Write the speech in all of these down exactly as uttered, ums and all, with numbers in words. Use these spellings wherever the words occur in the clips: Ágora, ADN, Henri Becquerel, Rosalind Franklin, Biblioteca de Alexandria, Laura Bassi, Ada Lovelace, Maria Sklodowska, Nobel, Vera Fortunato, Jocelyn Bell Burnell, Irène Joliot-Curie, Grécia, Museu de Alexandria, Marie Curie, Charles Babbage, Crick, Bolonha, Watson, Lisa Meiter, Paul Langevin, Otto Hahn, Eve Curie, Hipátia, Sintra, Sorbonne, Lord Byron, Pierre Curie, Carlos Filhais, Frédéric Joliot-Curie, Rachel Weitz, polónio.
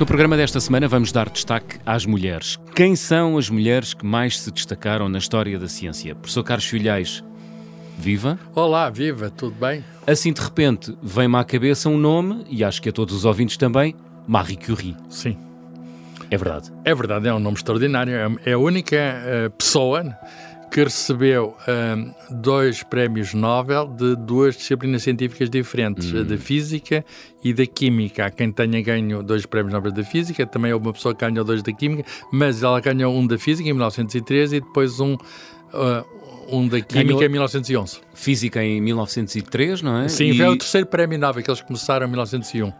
No programa desta semana vamos dar destaque às mulheres. Quem são as mulheres que mais se destacaram na história da ciência? Professor Carlos Filhais, viva. Olá, viva, tudo bem? Assim de repente vem-me à cabeça um nome, e acho que a todos os ouvintes também, Marie Curie. Sim. É verdade. É verdade, é um nome extraordinário. É a única uh, pessoa que recebeu um, dois prémios Nobel de duas disciplinas científicas diferentes, uhum. a da física e da química. Há quem tenha ganho dois prémios Nobel da física, também houve uma pessoa que ganhou dois da química, mas ela ganhou um da física em mil novecentos e treze e depois um... Uh, Um da Química em mil novecentos e onze. Física em mil novecentos e três, não é? Sim, e... é o terceiro prémio Nobel, que eles começaram em mil novecentos e um. Uh,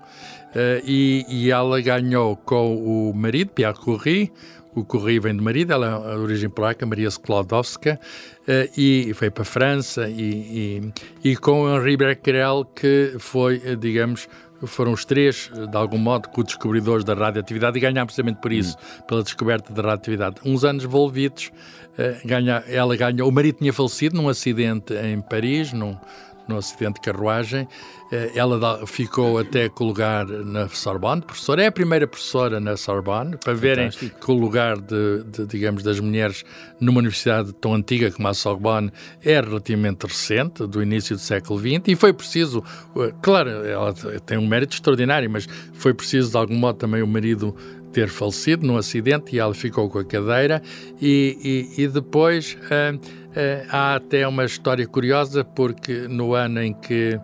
e, e ela ganhou com o marido, Pierre Curie. O Curie vem de marido, ela é de origem polaca, Maria Sklodowska. Uh, e foi para a França. E, e, e com o Henri Becquerel, que foi, digamos... Foram os três, de algum modo, co-descobridores da radioatividade e ganharam precisamente por isso, hum. pela descoberta da radioatividade. Uns anos envolvidos, ganha, ela ganhou. O marido tinha falecido num acidente em Paris, num, num acidente de carruagem. Ela ficou até com o lugar na Sorbonne, professora. É a primeira professora na Sorbonne, para verem que o lugar, de, de, digamos, das mulheres numa universidade tão antiga como a Sorbonne é relativamente recente, do início do século vinte, e foi preciso, claro, ela tem um mérito extraordinário, mas foi preciso, de algum modo, também o marido ter falecido num acidente, e ela ficou com a cadeira, e, e, e depois uh, uh, há até uma história curiosa, porque no ano em que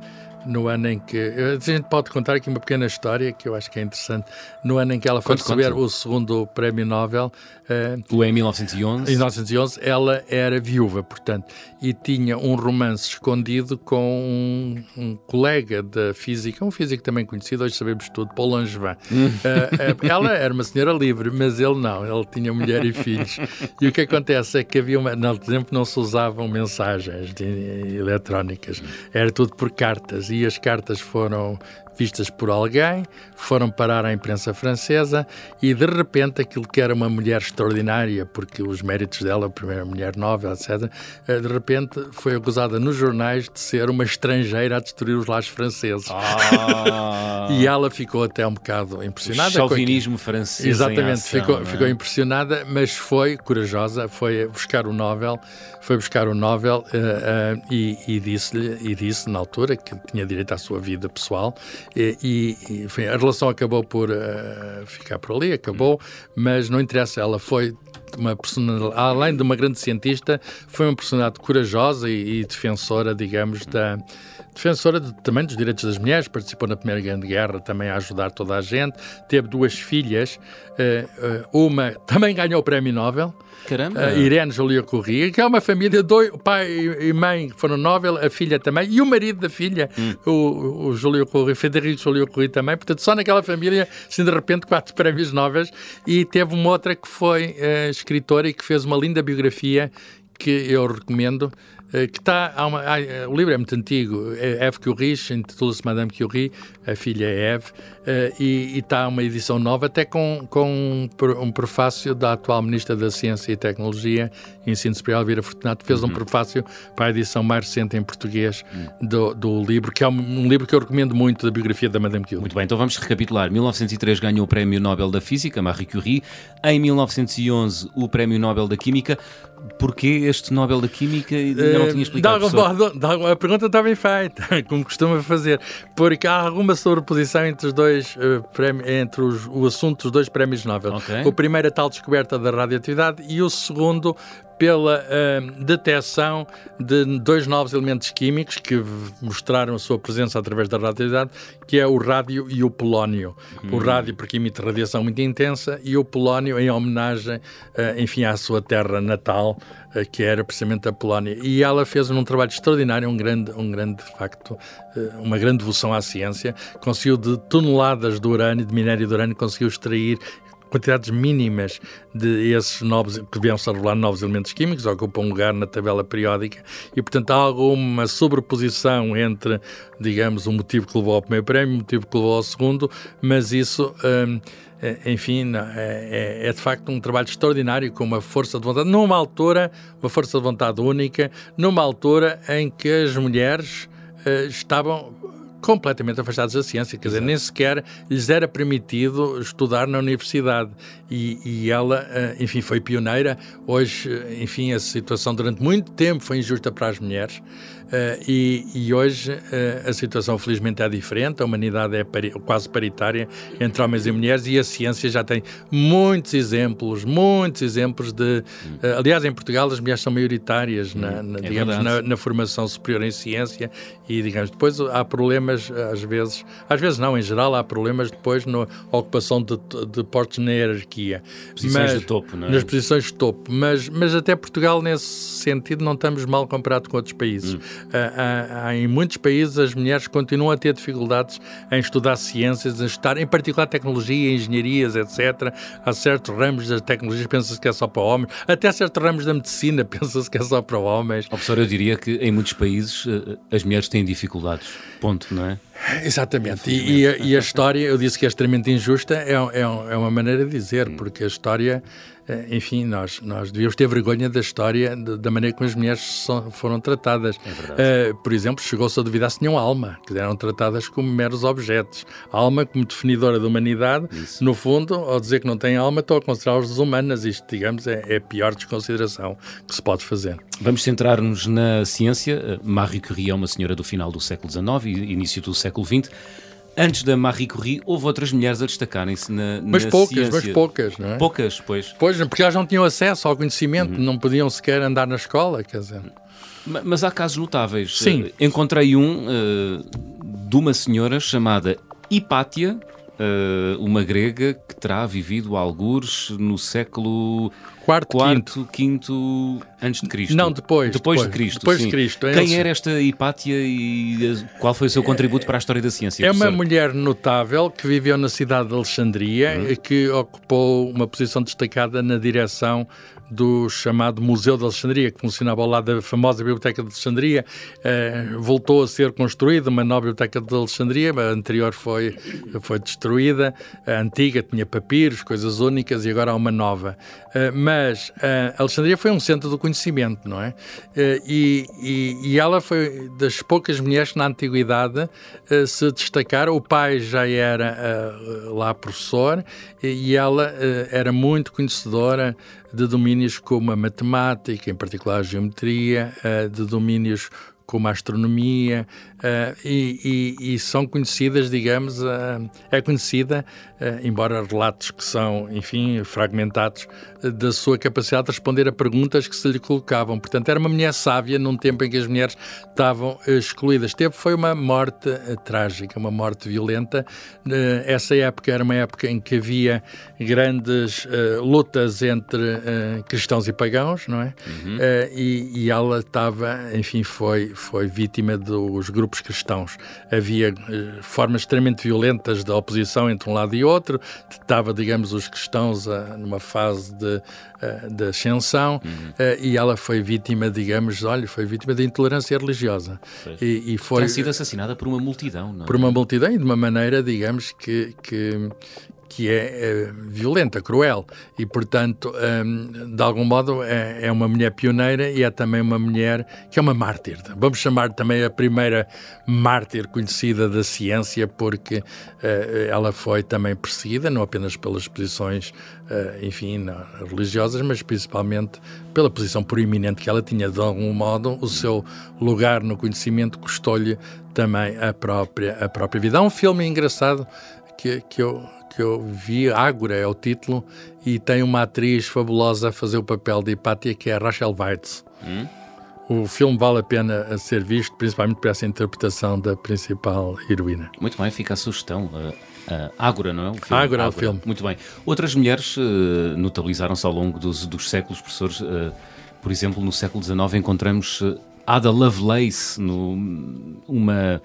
No ano em que... A gente pode contar aqui uma pequena história que eu acho que é interessante. No ano em que ela foi quanto, receber quanto? o segundo prémio Nobel... Uh, o em mil novecentos e onze? Em mil novecentos e onze, ela era viúva, portanto, e tinha um romance escondido com um, um colega da física, um físico também conhecido, hoje sabemos tudo, Paul Langevin. Hum. Uh, ela era uma senhora livre, mas ele não, ele tinha mulher e filhos. E o que acontece é que havia uma... No tempo não se usavam mensagens de, eletrónicas, era tudo por cartas, e as cartas foram vistas por alguém, foram parar à imprensa francesa e, de repente, aquilo que era uma mulher extraordinária, porque os méritos dela, a primeira mulher Nobel, etcétera, de repente foi acusada nos jornais de ser uma estrangeira a destruir os lares franceses. Ah. E ela ficou até um bocado impressionada. O chauvinismo francês. Exatamente, ação, ficou, ficou impressionada, mas foi corajosa, foi buscar o Nobel, foi buscar o Nobel uh, uh, e, e disse-lhe, e disse na altura, que tinha direito à sua vida pessoal. E, e enfim, a relação acabou por uh, ficar por ali, acabou, mas não interessa, ela foi uma personalidade, além de uma grande cientista, foi uma personalidade corajosa e, e defensora, digamos, da defensora de, também dos direitos das mulheres, participou na Primeira Grande Guerra também a ajudar toda a gente, teve duas filhas, uh, uh, uma também ganhou o Prémio Nobel. Caramba. Uh, Irène Joliot-Curie, que é uma família, dois, pai e mãe foram Nobel, a filha também, e o marido da filha, hum. o, o Joliot-Curie, Frédéric Joliot-Curie também, portanto só naquela família, assim de repente, quatro prémios Nobel. E teve uma outra que foi uh, escritora e que fez uma linda biografia que eu recomendo, que está, há uma, há, o livro é muito antigo, é Eve Curie, intitula-se Madame Curie, a filha é Eve, uh, e, e está uma edição nova, até com, com um, um prefácio da atual Ministra da Ciência e Tecnologia e Ensino Superior, Vera Fortunato, fez uhum. um prefácio para a edição mais recente em português uhum. do, do livro, que é um, um livro que eu recomendo muito, da biografia da Madame Curie. Muito bem, então vamos recapitular. mil novecentos e três ganhou o Prémio Nobel da Física, Marie Curie, em mil novecentos e onze o Prémio Nobel da Química. Porquê este Nobel da Química? Uh, Não tinha explicado, a, a pergunta está bem feita, como costuma fazer, porque há alguma sobreposição entre os dois uh, prémios, entre os, o assunto dos dois prémios Nobel. Okay. O primeiro, a tal descoberta da radioatividade, e o segundo, pela uh, detecção de dois novos elementos químicos que mostraram a sua presença através da radioatividade, que é o rádio e o polónio. Hum. O rádio porque emite radiação muito intensa, e o polónio em homenagem, uh, enfim, à sua terra natal, uh, que era precisamente a Polónia. E ela fez um trabalho extraordinário, um grande, um grande de facto, uh, uma grande devoção à ciência. Conseguiu de toneladas de urânio, de minério de urânio, conseguiu extrair quantidades mínimas de esses novos, que vêm-se a revelar novos elementos químicos, ocupam um lugar na tabela periódica, e, portanto, há alguma sobreposição entre, digamos, o motivo que levou ao primeiro prémio, o motivo que levou ao segundo, mas isso... Hum, enfim, é, é, é de facto um trabalho extraordinário, com uma força de vontade, numa altura, uma força de vontade única, numa altura em que as mulheres uh, estavam... completamente afastados da ciência, quer dizer, nem sequer lhes era permitido estudar na universidade, e, e ela, enfim, foi pioneira. Hoje, enfim, a situação durante muito tempo foi injusta para as mulheres, e, e hoje a situação felizmente é diferente, a humanidade é pari, quase paritária entre homens e mulheres, e a ciência já tem muitos exemplos, muitos exemplos de... Aliás, em Portugal as mulheres são maioritárias na, na, digamos, na, na formação superior em ciência, e, digamos, depois há problemas, às vezes, às vezes não, em geral há problemas depois na ocupação de, de postos na hierarquia. Posições mas, de topo, não é? Nas posições de topo, mas, mas até Portugal, nesse sentido, não estamos mal comparado com outros países. Hum. Há, há, em muitos países as mulheres continuam a ter dificuldades em estudar ciências, em estudar, em particular, tecnologia, engenharias, etcétera. Há certos ramos das tecnologias, pensa-se que é só para homens, até certos ramos da medicina, pensa-se que é só para homens. Professor, eu diria que em muitos países as mulheres têm dificuldades, ponto, não é? Exatamente, e, e, a, e a história, eu disse que é extremamente injusta, é, é, é uma maneira de dizer, porque a história, enfim, nós, nós devíamos ter vergonha da história, da maneira como as mulheres são, foram tratadas. É uh, por exemplo, chegou-se a duvidar se tinham alma, que eram tratadas como meros objetos. A alma como definidora da humanidade, isso. No fundo, ao dizer que não têm alma, estão a considerá-los desumanas. Isto, digamos, é, é a pior desconsideração que se pode fazer. Vamos centrar-nos na ciência. Marie Curie é uma senhora do final do século dezanove e início do século vinte. Antes da Marie Curie, houve outras mulheres a destacarem-se na, na mas poucas, ciência. Mas poucas, não é? Poucas, pois. Pois, porque elas não tinham acesso ao conhecimento, uhum. Não podiam sequer andar na escola, quer dizer. Mas, mas há casos notáveis. Sim. Encontrei um uh, de uma senhora chamada Hipátia, uh, uma grega que terá vivido algures no século... Quarto, Quarto quinto. quinto antes de Cristo. Não, depois. Depois, depois de Cristo, depois de Cristo. Quem eles... era esta Hipátia e qual foi o seu contributo para a história da ciência? É professor? Uma mulher notável que viveu na cidade de Alexandria e uhum. que ocupou uma posição destacada na direção do chamado Museu de Alexandria, que funcionava ao lado da famosa Biblioteca de Alexandria. Uh, voltou a ser construída uma nova Biblioteca de Alexandria, a anterior foi, foi destruída, a antiga tinha papiros, coisas únicas, e agora há uma nova. Uh, mas Mas uh, Alexandria foi um centro do conhecimento, não é? Uh, e, e, e ela foi das poucas mulheres que na antiguidade uh, se destacaram. O pai já era uh, lá professor e, e ela uh, era muito conhecedora de domínios como a matemática, em particular a geometria, uh, de domínios como a astronomia, uh, e, e, e são conhecidas, digamos, uh, é conhecida, uh, embora relatos que são, enfim, fragmentados, uh, da sua capacidade de responder a perguntas que se lhe colocavam. Portanto, era uma mulher sábia num tempo em que as mulheres estavam uh, excluídas. Teve, foi uma morte uh, trágica, uma morte violenta. Uh, essa época era uma época em que havia grandes uh, lutas entre uh, cristãos e pagãos, não é? Uhum. Uh, e, e ela estava, enfim, foi foi vítima dos grupos cristãos. Havia eh, formas extremamente violentas da oposição entre um lado e outro. Estava, digamos, os cristãos ah, numa fase de, ah, de ascensão, uhum. ah, e ela foi vítima, digamos, olha, foi vítima de intolerância religiosa. E, e foi... Tem sido assassinada por uma multidão, não é? Por uma multidão e de uma maneira, digamos, que... que que é, é violenta, cruel, e portanto um, de algum modo é, é uma mulher pioneira e é também uma mulher que é uma mártir, vamos chamar também a primeira mártir conhecida da ciência, porque uh, ela foi também perseguida não apenas pelas posições uh, enfim, não, religiosas, mas principalmente pela posição proeminente que ela tinha. De algum modo o seu lugar no conhecimento custou-lhe também a própria, a própria vida. Há um filme engraçado que, que eu que eu vi, Ágora é o título, e tem uma atriz fabulosa a fazer o papel de Hipátia, que é a Rachel Weitz. Hum? O filme vale a pena a ser visto, principalmente por essa interpretação da principal heroína. Muito bem, fica a sugestão. Uh, uh, Ágora, não é? O filme? Ágora é o filme. Muito bem. Outras mulheres uh, notabilizaram-se ao longo dos, dos séculos, professores. Uh, por exemplo, no século dezanove encontramos uh, Ada Lovelace, no, uma...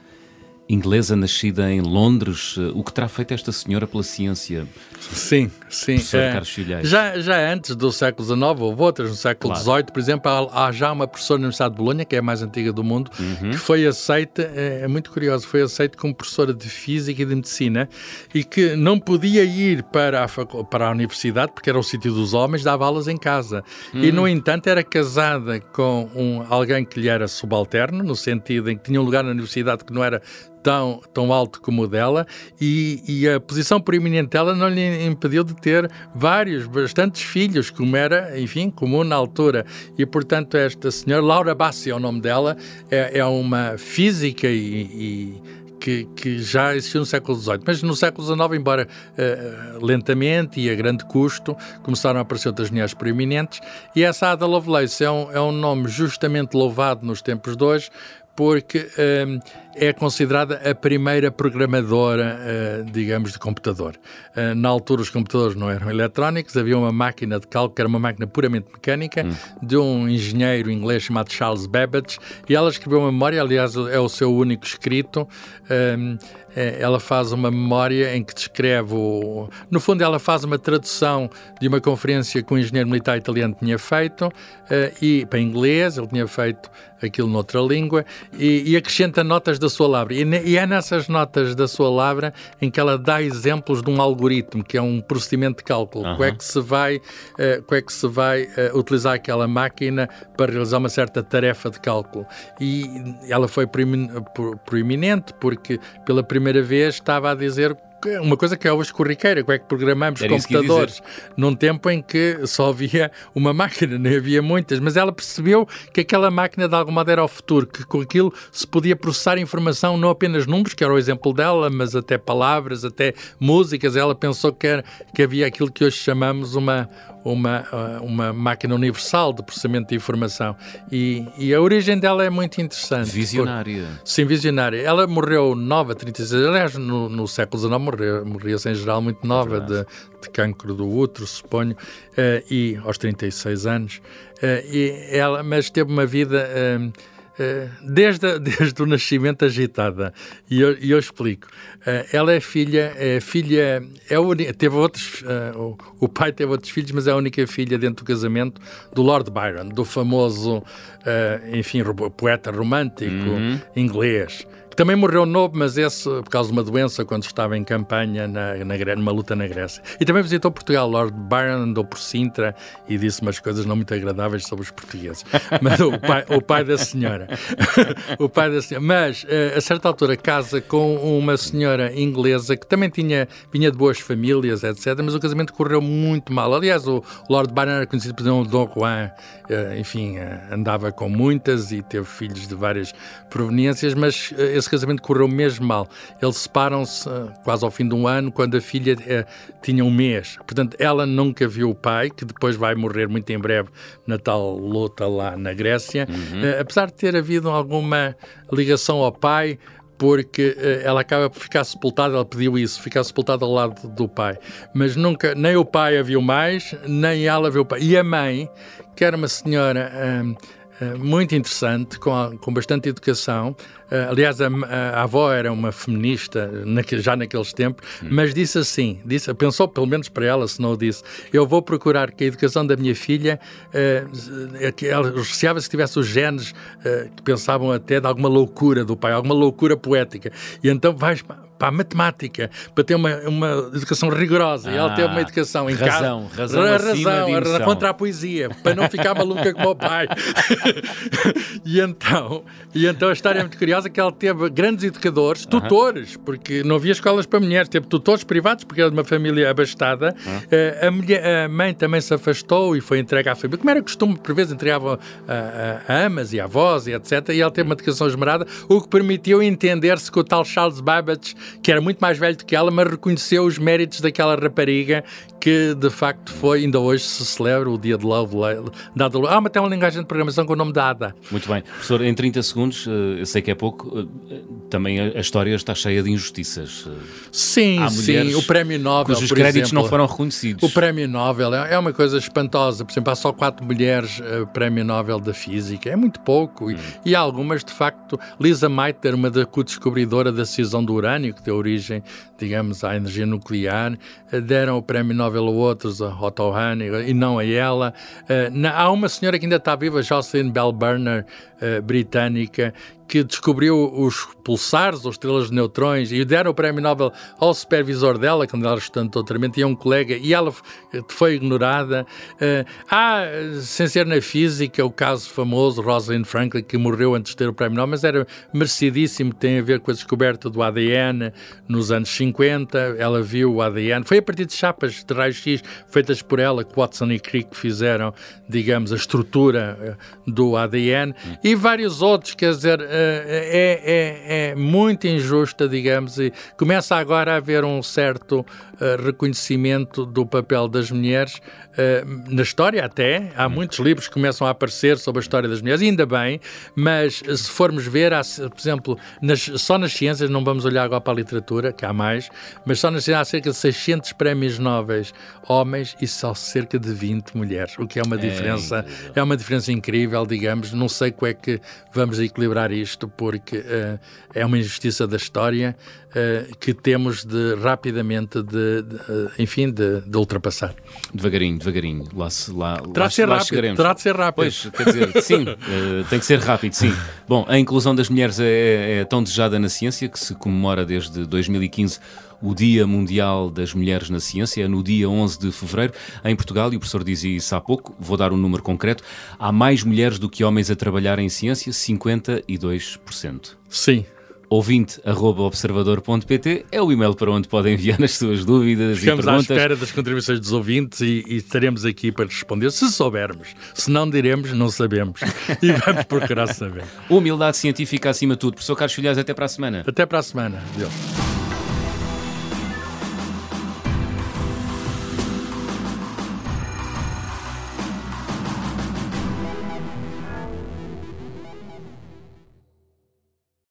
inglesa nascida em Londres. O que terá feito esta senhora pela ciência? Sim, sim. Professor é, Carlos Filhais. Já, já antes do século dezanove houve outras, no século dezoito, claro. Por exemplo, há, há já uma professora na Universidade de Bolonha, que é a mais antiga do mundo, uhum. que foi aceita, é, é muito curioso, foi aceita como professora de Física e de Medicina, e que não podia ir para a, facu- para a universidade, porque era o sítio dos homens, dava aulas em casa. Uhum. E, no entanto, era casada com um, alguém que lhe era subalterno, no sentido em que tinha um lugar na universidade que não era tão, tão alto como o dela, e, e a posição proeminente dela não lhe impediu de ter vários, bastantes filhos, como era, enfim, comum na altura. E, portanto, esta senhora, Laura Bassi é o nome dela, é, é uma física e... e Que, que já existiu no século dezoito, mas no século dezenove, embora uh, lentamente e a grande custo, começaram a aparecer outras mulheres proeminentes, e essa Ada Lovelace é um, é um nome justamente louvado nos tempos de hoje, porque um, é considerada a primeira programadora, uh, digamos, de computador. Uh, na altura os computadores não eram eletrónicos, havia uma máquina de cálculo, que era uma máquina puramente mecânica, hum. de um engenheiro inglês chamado Charles Babbage, e ela escreveu uma memória, aliás, é o seu único escrito. Um, ela faz uma memória em que descreve, o... no fundo ela faz uma tradução de uma conferência que um engenheiro militar italiano tinha feito, uh, e para inglês, ele tinha feito aquilo noutra língua, e, e acrescenta notas da sua palavra. E, ne, e é nessas notas da sua palavra em que ela dá exemplos de um algoritmo, que é um procedimento de cálculo. Uhum. Como é que se vai, uh, como é que se vai uh, utilizar aquela máquina para realizar uma certa tarefa de cálculo. E ela foi proeminente porque pela primeira vez estava a dizer uma coisa que é hoje corriqueira, como é que programamos Era computadores, num tempo em que só havia uma máquina, não havia muitas, mas ela percebeu que aquela máquina de alguma maneira era o futuro, que com aquilo se podia processar informação, não apenas números, que era o exemplo dela, mas até palavras, até músicas. Ela pensou que, era, que havia aquilo que hoje chamamos uma, uma, uma máquina universal de processamento de informação, e, e a origem dela é muito interessante. Visionária. Porque, sim, visionária. Ela morreu nova, trinta e seis, aliás, no, no século dezenove, morria-se em geral muito nova, de, de cancro do útero, suponho, uh, e aos trinta e seis anos. Uh, e ela, mas teve uma vida, uh, uh, desde, desde o nascimento, agitada. E eu, eu explico. Uh, ela é filha, é filha é unica, teve outros, uh, o, o pai teve outros filhos, mas é a única filha dentro do casamento do Lord Byron, do famoso, uh, enfim, poeta romântico uhum. inglês. Também morreu novo, mas esse por causa de uma doença quando estava em campanha na, na, numa luta na Grécia. E também visitou Portugal. Lord Byron andou por Sintra e disse umas coisas não muito agradáveis sobre os portugueses. Mas o pai, o pai da senhora. o pai da senhora. Mas, a certa altura, casa com uma senhora inglesa que também tinha, vinha de boas famílias, etcétera. Mas o casamento correu muito mal. Aliás, o Lord Byron era conhecido por um Dom Juan. Enfim, andava com muitas e teve filhos de várias proveniências, mas esse casamento correu mesmo mal. Eles separam-se uh, quase ao fim de um ano, quando a filha uh, tinha um mês. Portanto, ela nunca viu o pai, que depois vai morrer muito em breve na tal luta lá na Grécia. Uhum. Uh, apesar de ter havido alguma ligação ao pai, porque uh, ela acaba por ficar sepultada, ela pediu isso, ficar sepultada ao lado do pai. Mas nunca, nem o pai a viu mais, nem ela viu o pai. E a mãe, que era uma senhora... Uh, muito interessante, com, a, com bastante educação. Uh, aliás, a, a avó era uma feminista naque, já naqueles tempos, hum. mas disse assim, disse, pensou pelo menos para ela, se não o disse, eu vou procurar que a educação da minha filha, uh, que ela receava se tivesse os genes uh, que pensavam até de alguma loucura do pai, alguma loucura poética. E então vais... para a matemática, para ter uma, uma educação rigorosa. Ah, e ela teve uma educação em razão, casa. Razão, razão, razão. Contra a poesia, para não ficar maluca como o pai. e, então, e então a história é muito curiosa, que ela teve grandes educadores, uh-huh. tutores, porque não havia escolas para mulheres, teve tutores privados, porque era de uma família abastada. Uh-huh. Uh, a, mulher, a mãe também se afastou e foi entregue à família. Como era costume, por vezes entregavam a, a, a amas e a avós, e etcétera. E ela teve uma educação esmerada, o que permitiu entender-se com o tal Charles Babbage, que era muito mais velho do que ela, mas reconheceu os méritos daquela rapariga, que de facto foi, ainda hoje se celebra o dia de Lovelace. Há ah, até uma linguagem de programação com o nome da Ada. Muito bem. Professor, em trinta segundos, eu sei que é pouco, também a história está cheia de injustiças. Sim, Há sim. O Prémio Nobel, por exemplo. Os créditos não foram reconhecidos. O Prémio Nobel é uma coisa espantosa. Por exemplo, há só quatro mulheres Prémio Nobel da Física. É muito pouco. Hum. E há algumas, de facto, Lisa Meiter, uma da co-descobridora da cisão do urânio, que deu origem, digamos, à energia nuclear, deram o Prémio Nobel a outros, a Otto Hahn, e não a ela. Há uma senhora que ainda está viva, Jocelyn Bell Burnell, britânica, que descobriu os pulsares, ou estrelas de neutrões, e deram o prémio Nobel ao supervisor dela, quando ela era estudante de doutoramento, e a um colega, e ela foi ignorada. Há, sem ser na física, o caso famoso, Rosalind Franklin, que morreu antes de ter o prémio Nobel, mas era merecidíssimo, tem a ver com a descoberta do A D N nos anos cinquenta, ela viu o A D N, foi a partir de chapas de raio-x feitas por ela, que Watson e Crick fizeram, digamos, a estrutura do A D N, e vários outros, quer dizer, é, é, é muito injusta, digamos, e começa agora a haver um certo reconhecimento do papel das mulheres na história até, há muitos livros que começam a aparecer sobre a história das mulheres, ainda bem, mas se formos ver, há, por exemplo, nas, só nas ciências, não vamos olhar agora para a literatura, que há mais, mas só nas ciências há cerca de seiscentos prémios Nobel homens e só cerca de vinte mulheres, o que é uma diferença, é, é uma diferença incrível, digamos, não sei como é que vamos equilibrar isto, porque uh, é uma injustiça da história uh, que temos de rapidamente, de, de, uh, enfim, de, de ultrapassar. Devagarinho, devagarinho, lá, lá, terá lá, de ser lá rápido, chegaremos. Terá de ser rápido. Pois, quer dizer, sim, uh, tem que ser rápido, sim. Bom, a inclusão das mulheres é, é tão desejada na ciência que se comemora desde dois mil e quinze o Dia Mundial das Mulheres na Ciência, no dia onze de fevereiro, em Portugal, e o professor dizia isso há pouco, vou dar um número concreto, há mais mulheres do que homens a trabalhar em ciência, cinquenta e dois por cento. Sim. ouvinte arroba observador ponto pt é o e-mail para onde podem enviar as suas dúvidas Ficamos e perguntas. Ficamos à espera das contribuições dos ouvintes e, e estaremos aqui para responder, se soubermos. Se não diremos, não sabemos. E vamos procurar saber. Humildade científica acima de tudo. Professor Carlos Filhais, até para a semana. Até para a semana. Adeus.